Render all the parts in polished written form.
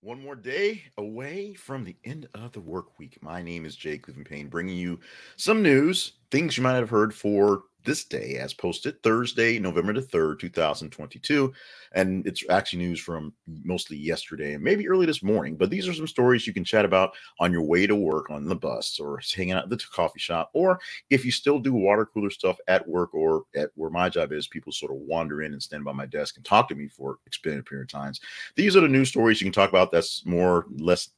One more day away from the end of the work week. My name is Jay Cleveland Payne, bringing you some news, things you might have heard for this day as posted Thursday, November the 3rd, 2022. And it's actually news from mostly yesterday and maybe early this morning. But these are some stories you can chat about on your way to work, on the bus, or hanging out at the coffee shop. Or if you still do water cooler stuff at work or at where my job is, people sort of wander in and stand by my desk and talk to me for extended period of times. These are the news stories you can talk about. That's more, less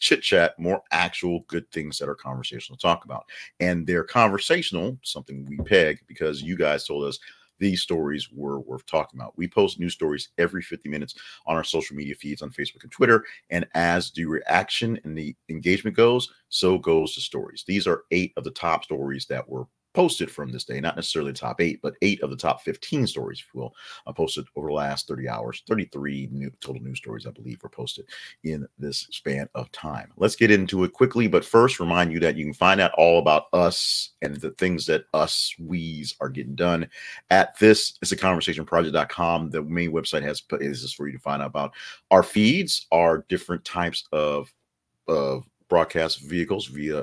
chit chat, more actual good things that are conversational to talk about. And they're conversational, something we peg, because you guys told us these stories were worth talking about. We post new stories every 50 minutes on our social media feeds on Facebook and Twitter. And as the reaction and the engagement goes, so goes the stories. These are 8 of the top stories that were posted from this day, not necessarily the top 8, but 8 of the top 15 stories, if you will, are posted over the last 30 hours. 33 new total news stories, I believe, were posted in this span of time. Let's get into it quickly, but first, remind you that you can find out all about us and the things that us, we's are getting done at this. It's a conversationproject.com. The main website has places for you to find out about our feeds, our different types of broadcast vehicles via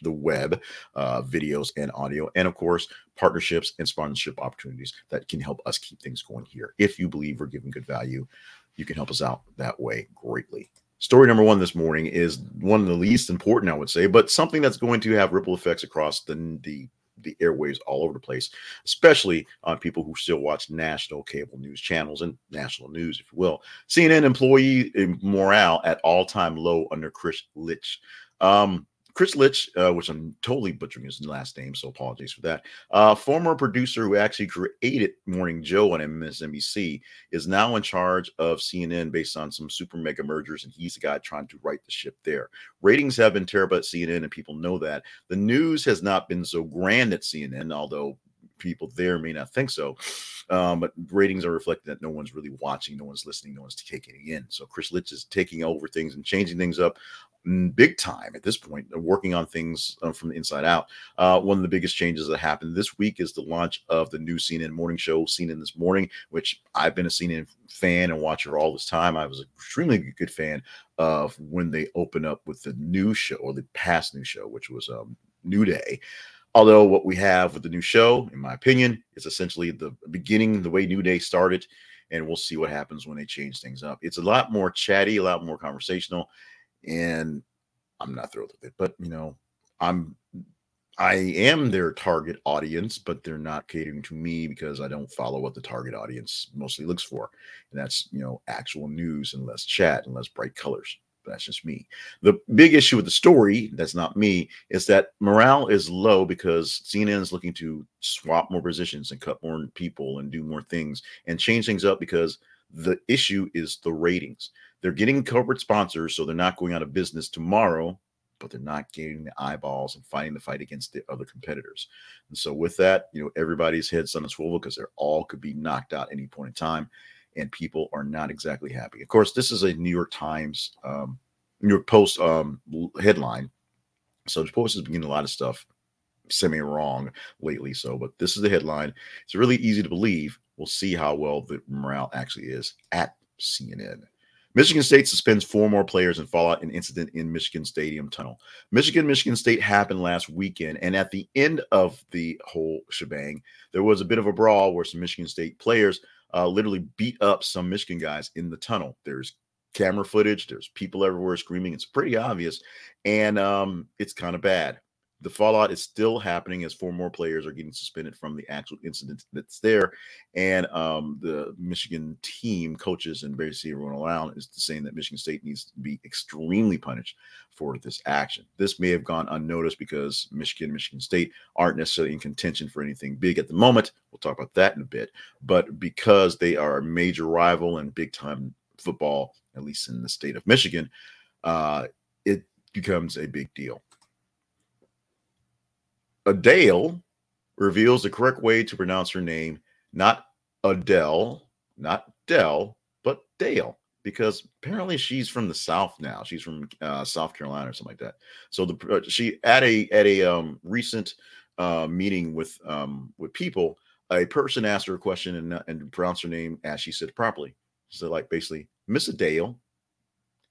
the web, videos and audio, and of course, partnerships and sponsorship opportunities that can help us keep things going here. If you believe we're giving good value, you can help us out that way greatly. Story number 1 this morning is one of the least important, I would say, but something that's going to have ripple effects across the airwaves all over the place, especially on people who still watch national cable news channels and national news, if you will. CNN employee morale at all-time low under Chris Licht. Chris Licht, which I'm totally butchering his last name, so apologies for that. Former producer who actually created Morning Joe on MSNBC is now in charge of CNN based on some super mega mergers, and he's the guy trying to right the ship there. Ratings have been terrible at CNN, and people know that. The news has not been so grand at CNN, although people there may not think so, but ratings are reflecting that no one's really watching, no one's listening, no one's taking it in. So Chris Licht is taking over things and changing things up big time at this point, working on things from the inside out. One of the biggest changes that happened this week is the launch of the new CNN morning show, CNN This Morning, which I've been a CNN fan and watcher all this time. I was an extremely good fan of when they opened up with the new show, or the past new show, which was New Day. Although what we have with the new show, in my opinion, is essentially the beginning, the way New Day started, and we'll see what happens when they change things up. It's a lot more chatty, a lot more conversational, and I'm not thrilled with it. But, you know, I am their target audience, but they're not catering to me because I don't follow what the target audience mostly looks for. And that's, you know, actual news and less chat and less bright colors. That's just me. The big issue with the story, that's not me, is that morale is low because CNN is looking to swap more positions and cut more people and do more things and change things up because the issue is the ratings. They're getting corporate sponsors, so they're not going out of business tomorrow, but they're not getting the eyeballs and fighting the fight against the other competitors. And so with that, you know, everybody's head's on a swivel because they're all could be knocked out at any point in time. And people are not exactly happy. Of course, this is a New York Times, New York Post headline. So the Post has been getting a lot of stuff semi-wrong lately. So, but this is the headline. It's really easy to believe. We'll see how well the morale actually is at CNN. Michigan State suspends 4 more players in fallout and incident in Michigan Stadium tunnel. Michigan State happened last weekend, and at the end of the whole shebang, there was a bit of a brawl where some Michigan State players literally beat up some Michigan guys in the tunnel. There's camera footage. There's people everywhere screaming. It's pretty obvious, and it's kind of bad. The fallout is still happening as 4 more players are getting suspended from the actual incident that's there, and the Michigan team, coaches, and basically everyone around is saying that Michigan State needs to be extremely punished for this action. This may have gone unnoticed because Michigan and Michigan State aren't necessarily in contention for anything big at the moment. We'll talk about that in a bit, but because they are a major rival in big-time football, at least in the state of Michigan, it becomes a big deal. Adele reveals the correct way to pronounce her name, not Adele, not Dell, but Dale, because apparently she's from the South now. She's from South Carolina or something like that. So she at a recent meeting with people, a person asked her a question and pronounced her name as she said properly. So like basically, Miss Adele,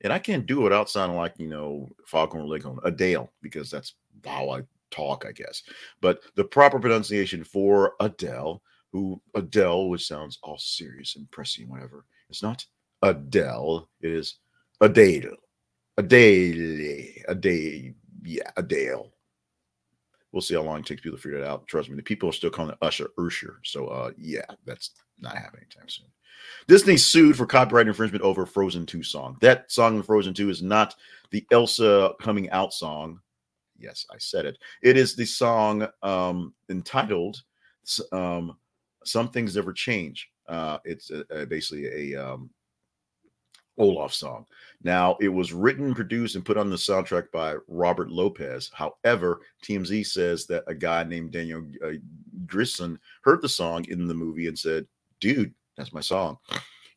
And I can't do it without sounding like, you know, Falcon or Lincoln, Adele, because that's how I talk, I guess. But the proper pronunciation for Adele, who Adele, which sounds all serious and pressing, whatever. It's not Adele. It is Adele. Adele. We'll see how long it takes people to figure it out. Trust me, the people are still calling it Usher. So, that's not happening anytime soon. Disney sued for copyright infringement over Frozen 2 song. That song in Frozen 2 is not the Elsa coming out song. Yes, I said it. It is the song entitled Some Things Never Change. It's basically a Olaf song. Now, it was written, produced, and put on the soundtrack by Robert Lopez. However, TMZ says that a guy named Daniel Grissom heard the song in the movie and said, dude, that's my song.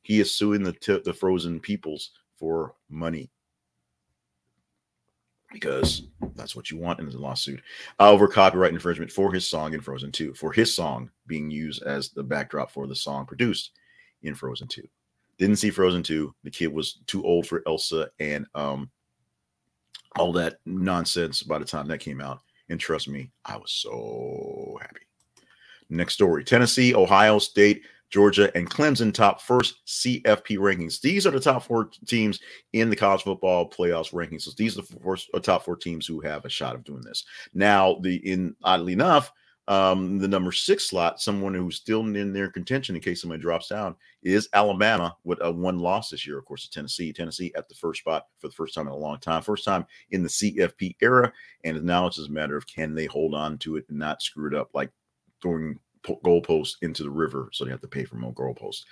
He is suing the Frozen peoples for money, because that's what you want in the lawsuit, over copyright infringement for his song in Frozen 2, for his song being used as the backdrop for the song produced in Frozen 2. Didn't see Frozen 2. The kid was too old for Elsa and all that nonsense by the time that came out. And trust me, I was so happy. Next story. Tennessee, Ohio State, Georgia, and Clemson top first CFP rankings. These are the top four teams in the college football playoffs rankings. So these are the top four teams who have a shot of doing this. Now, oddly enough, the number 6 slot, someone who's still in their contention in case somebody drops down, is Alabama with a one loss this year, of course, to Tennessee. Tennessee at the first spot for the first time in a long time, first time in the CFP era. And now it's just a matter of can they hold on to it and not screw it up like throwing goalposts into the river, so they have to pay for more goalposts.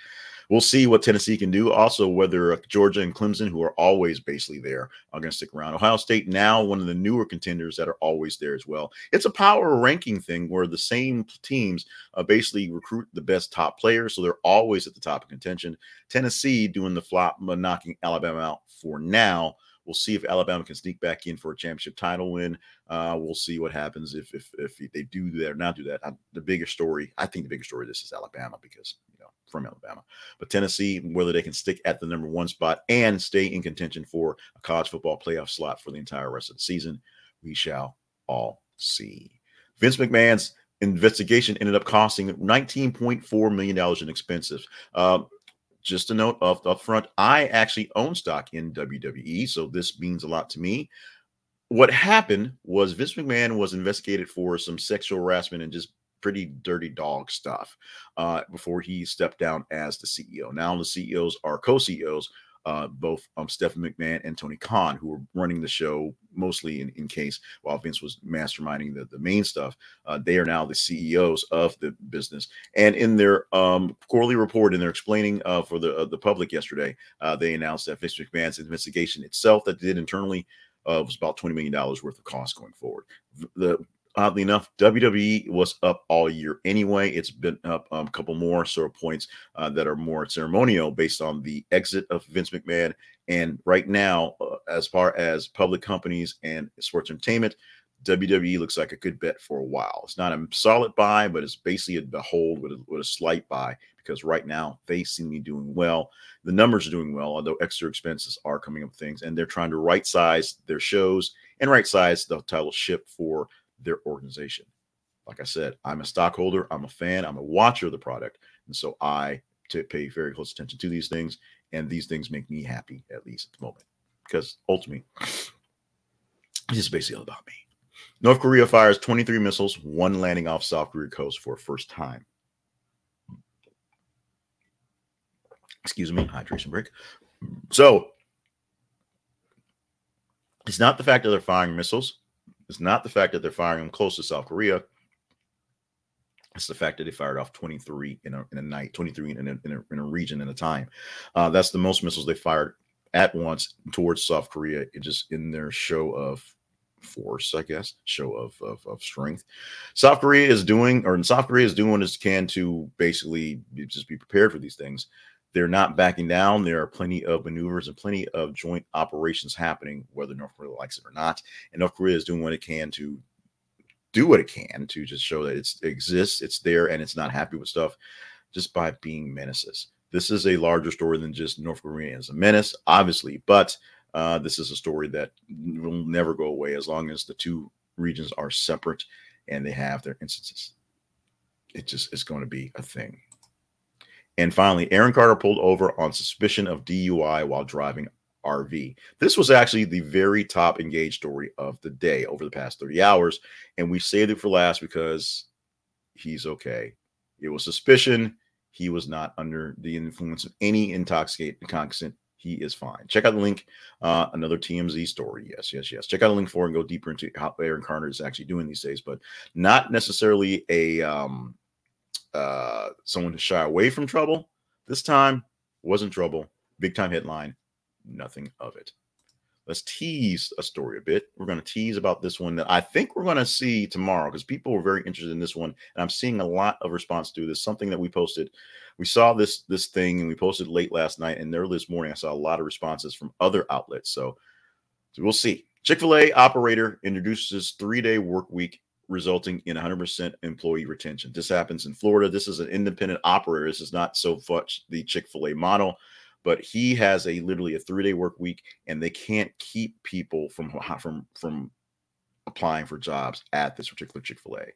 We'll see what Tennessee can do. Also, whether Georgia and Clemson, who are always basically there, are going to stick around. Ohio State, now one of the newer contenders that are always there as well. It's a power ranking thing where the same teams basically recruit the best top players, so they're always at the top of contention. Tennessee doing the flop, knocking Alabama out for now. We'll see if Alabama can sneak back in for a championship title win. We'll see what happens if they do that or not do that. The bigger story of this is Alabama, because, you know, from Alabama. But Tennessee, whether they can stick at the number 1 spot and stay in contention for a college football playoff slot for the entire rest of the season, we shall all see. Vince McMahon's investigation ended up costing $19.4 million in expenses. Just a note up front, I actually own stock in WWE, so this means a lot to me. What happened was Vince McMahon was investigated for some sexual harassment and just pretty dirty dog stuff before he stepped down as the CEO. Now the CEOs are co-CEOs, both Stephen McMahon and Tony Khan, who were running the show mostly in case while Vince was masterminding the main stuff. They are now the CEOs of the business. And in their quarterly report, and they're explaining for the public yesterday, they announced that Vince McMahon's investigation itself that they did internally was about $20 million worth of costs going forward. Oddly enough, WWE was up all year anyway. It's been up a couple more sort of points that are more ceremonial based on the exit of Vince McMahon. And right now, as far as public companies and sports entertainment, WWE looks like a good bet for a while. It's not a solid buy, but it's basically a hold with a slight buy, because right now they seem to be doing well. The numbers are doing well, although extra expenses are coming up with things, and they're trying to right-size their shows and right-size the title ship for their organization. Like I said, I'm a stockholder, I'm a fan, I'm a watcher of the product, and so I pay very close attention to these things, and these things make me happy, at least at the moment, because ultimately this is basically all about me. North Korea fires 23 missiles, one landing off South Korea coast for first time. Excuse me, hydration break. So it's not the fact that they're firing missiles. It's not the fact that they're firing them close to South Korea. It's the fact that they fired off 23 in a night, 23 in a region at a time. That's the most missiles they fired at once towards South Korea, just in their show of force, I guess, show of strength. South Korea is doing what it can to basically just be prepared for these things. They're not backing down. There are plenty of maneuvers and plenty of joint operations happening, whether North Korea likes it or not. And North Korea is doing what it can to do what it can to just show that it exists, it's there, and it's not happy with stuff just by being menaces. This is a larger story than just North Korea as a menace, obviously, but This is a story that will never go away as long as the two regions are separate and they have their instances. It just is going to be a thing. And finally, Aaron Carter pulled over on suspicion of DUI while driving RV. This was actually the very top engaged story of the day over the past 30 hours. And we saved it for last because he's okay. It was suspicion. He was not under the influence of any intoxicant. He is fine. Check out the link. Another TMZ story. Yes. Check out the link for it and go deeper into how Aaron Carter is actually doing these days, but not necessarily a someone to shy away from trouble. This time wasn't trouble. Big time headline. Nothing of it. Let's tease a story a bit. We're going to tease about this one that I think we're going to see tomorrow because people were very interested in this one. And I'm seeing a lot of response to this, something that we posted. We saw this thing and we posted late last night and early this morning. I saw a lot of responses from other outlets. So we'll see. Chick-fil-A operator introduces 3-day work week, resulting in 100% employee retention. This happens in Florida. This is an independent operator. This is not so much the Chick-fil-A model. But he has literally a 3-day work week, and they can't keep people from applying for jobs at this particular Chick-fil-A.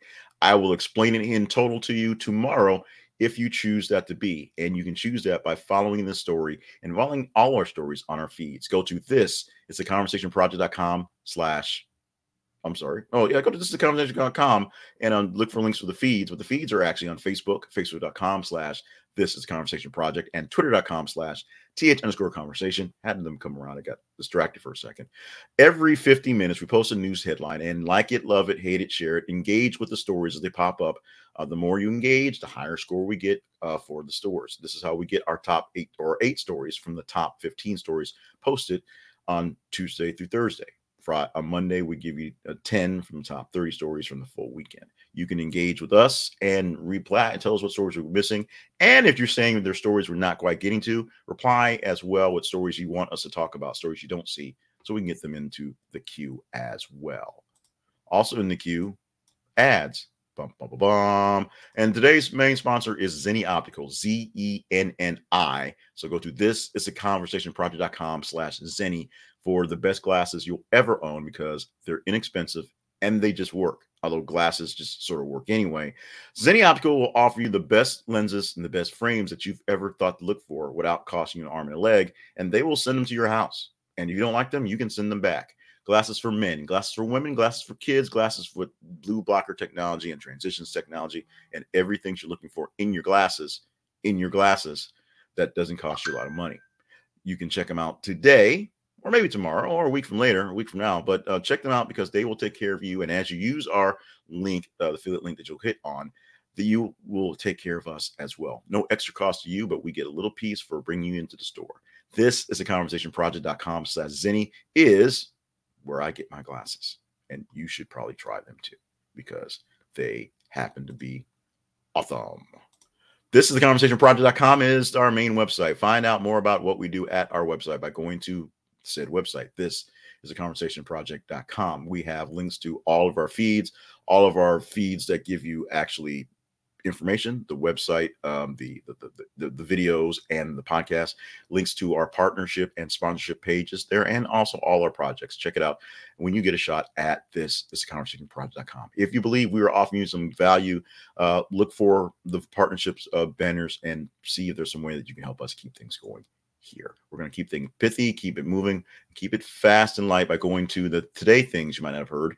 I will explain it in total to you tomorrow if you choose that to be. And you can choose that by following this story and following all our stories on our feeds. Go to thisistheconversationproject.com and look for links for the feeds. But the feeds are actually on Facebook, facebook.com/ This is Conversation Project, and twitter.com/th_conversation. Had them come around. I got distracted for a second. Every 50 minutes, we post a news headline, and like it, love it, hate it, share it, engage with the stories as they pop up. The more you engage, the higher score we get for the stories. This is how we get our top 8 stories from the top 15 stories posted on Tuesday through Thursday. Friday, on Monday, we give you 10 from the top 30 stories from the full weekend. You can engage with us and reply and tell us what stories we're missing. And if you're saying there are stories we're not quite getting to, reply as well with stories you want us to talk about, stories you don't see, so we can get them into the queue as well. Also in the queue, ads. Bum, bum, bum, bum. And today's main sponsor is Zenni Optical, Zenni. So go to thisistheconversationproject.com/Zenni for the best glasses you'll ever own because they're inexpensive and they just work. Although glasses just sort of work anyway. Zenni Optical will offer you the best lenses and the best frames that you've ever thought to look for without costing you an arm and a leg, and they will send them to your house. And if you don't like them, you can send them back. Glasses for men, glasses for women, glasses for kids, glasses with blue blocker technology and transitions technology, and everything you're looking for in your glasses that doesn't cost you a lot of money. You can check them out today, or maybe tomorrow, or a week from now, but check them out because they will take care of you. And as you use our link, the affiliate link that you'll hit on, you will take care of us as well. No extra cost to you, but we get a little piece for bringing you into the store. This is a conversationproject.com/Zenni is where I get my glasses, and you should probably try them too because they happen to be awesome. This is the conversationproject.com is our main website. Find out more about what we do at our website by going to said website. This is a conversationproject.com. We have links to all of our feeds that give you actually information, the website, the videos and the podcast, links to our partnership and sponsorship pages there, and also all our projects. Check it out when you get a shot at this is conversationproject.com. If you believe we are offering you some value, look for the partnerships banners and see if there's some way that you can help us keep things going. Here we're going to keep things pithy, keep it moving, keep it fast and light by going to the today things you might not have heard,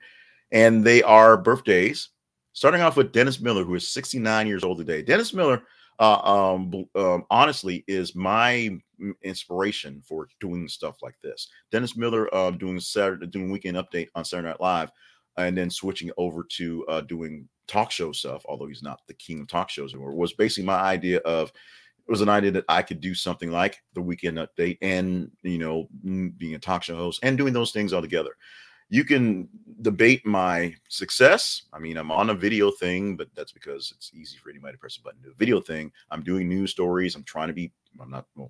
and they are birthdays, starting off with Dennis Miller, who is 69 years old today. Dennis Miller honestly is my inspiration for doing stuff like this. Dennis Miller doing Weekend Update on Saturday Night Live, and then switching over to doing talk show stuff, although he's not the king of talk shows anymore, was basically my idea of. It was an idea that I could do something like the Weekend Update and, you know, being a talk show host and doing those things all together. You can debate my success. I mean, I'm on a video thing, but that's because it's easy for anybody to press a button to do a video thing. I'm doing news stories. I'm trying to be,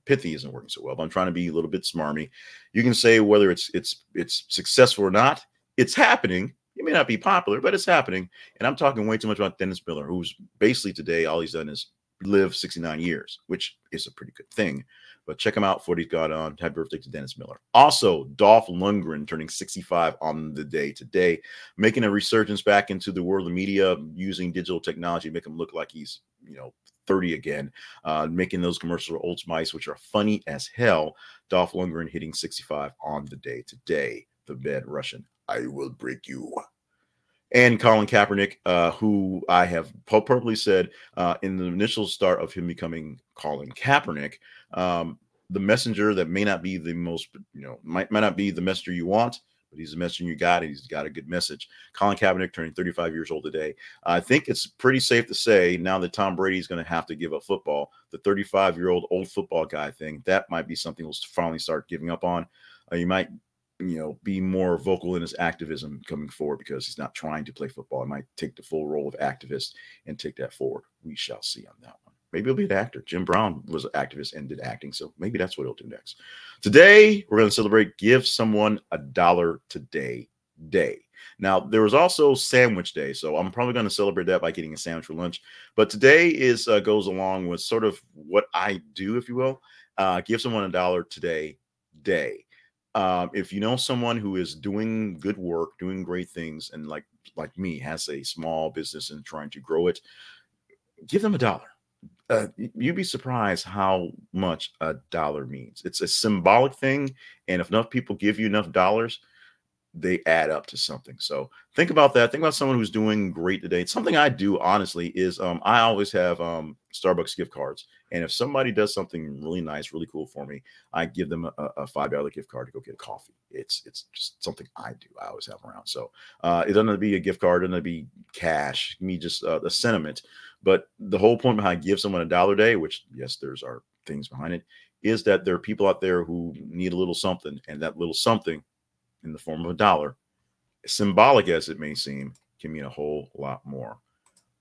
pithy isn't working so well, but I'm trying to be a little bit smarmy. You can say whether it's successful or not. It's happening. It may not be popular, but it's happening. And I'm talking way too much about Dennis Miller, who's basically today, all he's done is live 69 years, which is a pretty good thing. But check him out for what he's got on. Happy birthday to Dennis Miller. Also, Dolph Lundgren turning 65 on the day today, making a resurgence back into the world of media, using digital technology to make him look like he's, 30 again, making those commercials for Old Spice, which are funny as hell. Dolph Lundgren hitting 65 on the day today. The bad Russian, I will break you. And Colin Kaepernick, who I have purposely said in the initial start of him becoming Colin Kaepernick, the messenger that may not be the most, might not be the messenger you want, but he's the messenger you got, and he's got a good message. Colin Kaepernick turning 35 years old today. I think it's pretty safe to say now that Tom Brady's going to have to give up football, the 35-year-old old football guy thing, that might be something we'll finally start giving up on. You might be more vocal in his activism coming forward because he's not trying to play football. He might take the full role of activist and take that forward. We shall see on that one. Maybe he'll be an actor. Jim Brown was an activist and did acting, so maybe that's what he'll do next. Today, we're going to celebrate Give Someone a Dollar Today Day. Now, there was also Sandwich Day, so I'm probably going to celebrate that by getting a sandwich for lunch. But today is goes along with sort of what I do, if you will. Give Someone a Dollar Today Day. If you know someone who is doing good work, doing great things, and like me, has a small business and trying to grow it, give them a dollar. You'd be surprised how much a dollar means. It's a symbolic thing, and if enough people give you enough dollars, they add up to something. So think about that. Think about someone who's doing great today. Something I do, honestly, is I always have Starbucks gift cards. And if somebody does something really nice, really cool for me, I give them a $5 gift card to go get a coffee. It's just something I do. I always have around. So it doesn't have to be a gift card. It doesn't have to be cash. Me just the sentiment. But the whole point behind Give Someone a Dollar Day, which, yes, there's our things behind it, is that there are people out there who need a little something. And that little something, in the form of a dollar, symbolic as it may seem, can mean a whole lot more.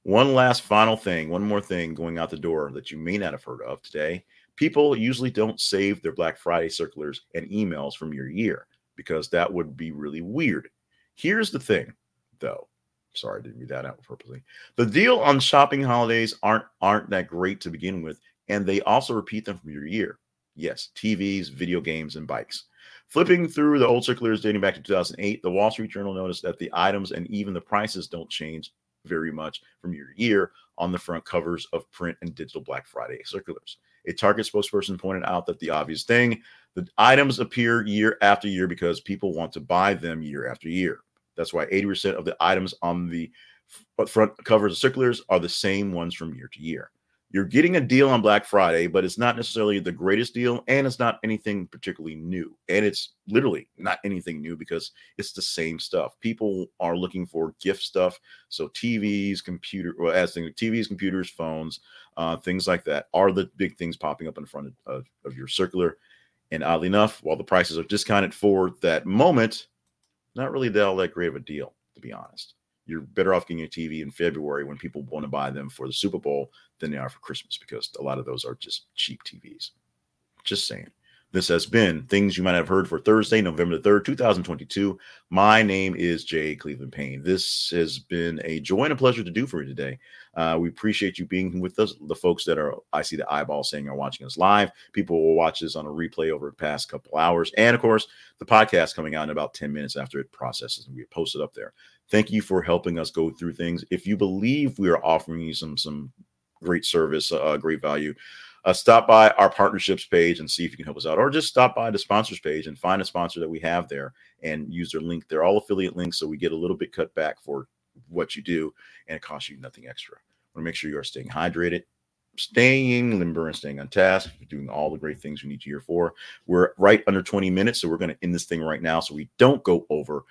One last final thing, one more thing going out the door that you may not have heard of today. People usually don't save their Black Friday circulars and emails from year to year because that would be really weird. Here's the thing, though. Sorry, I didn't read that out purposely. The deal on shopping holidays aren't that great to begin with, and they also repeat them from year to year. Yes, TVs, video games, and bikes. Flipping through the old circulars dating back to 2008, the Wall Street Journal noticed that the items and even the prices don't change very much from year to year on the front covers of print and digital Black Friday circulars. A Target spokesperson pointed out that the obvious thing, the items appear year after year because people want to buy them year after year. That's why 80% of the items on the front covers of circulars are the same ones from year to year. You're getting a deal on Black Friday, but it's not necessarily the greatest deal, and it's not anything particularly new. And it's literally not anything new because it's the same stuff. People are looking for gift stuff, so TVs, computers, phones, things like that are the big things popping up in front of your circular. And oddly enough, while the prices are discounted for that moment, not really all that great of a deal, to be honest. You're better off getting a TV in February when people want to buy them for the Super Bowl than they are for Christmas because a lot of those are just cheap TVs. Just saying. This has been Things You Might Have Heard for Thursday, November the 3rd, 2022. My name is Jay Cleveland Payne. This has been a joy and a pleasure to do for you today. We appreciate you being with us. The folks that are, I see the eyeball saying are watching us live. People will watch this on a replay over the past couple hours. And, of course, the podcast coming out in about 10 minutes after it processes and we post it up there. Thank you for helping us go through things. If you believe we are offering you some great service, great value, stop by our partnerships page and see if you can help us out, or just stop by the sponsors page and find a sponsor that we have there and use their link. They're all affiliate links, so we get a little bit cut back for what you do, and it costs you nothing extra. I want to make sure you are staying hydrated, staying limber, and staying on task, doing all the great things we need you here for. We're right under 20 minutes, so we're going to end this thing right now so we don't go over.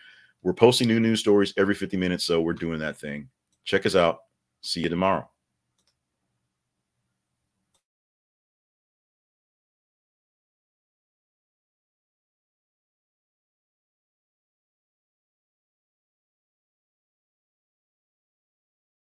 We're posting new news stories every 50 minutes, so we're doing that thing. Check us out. See you tomorrow.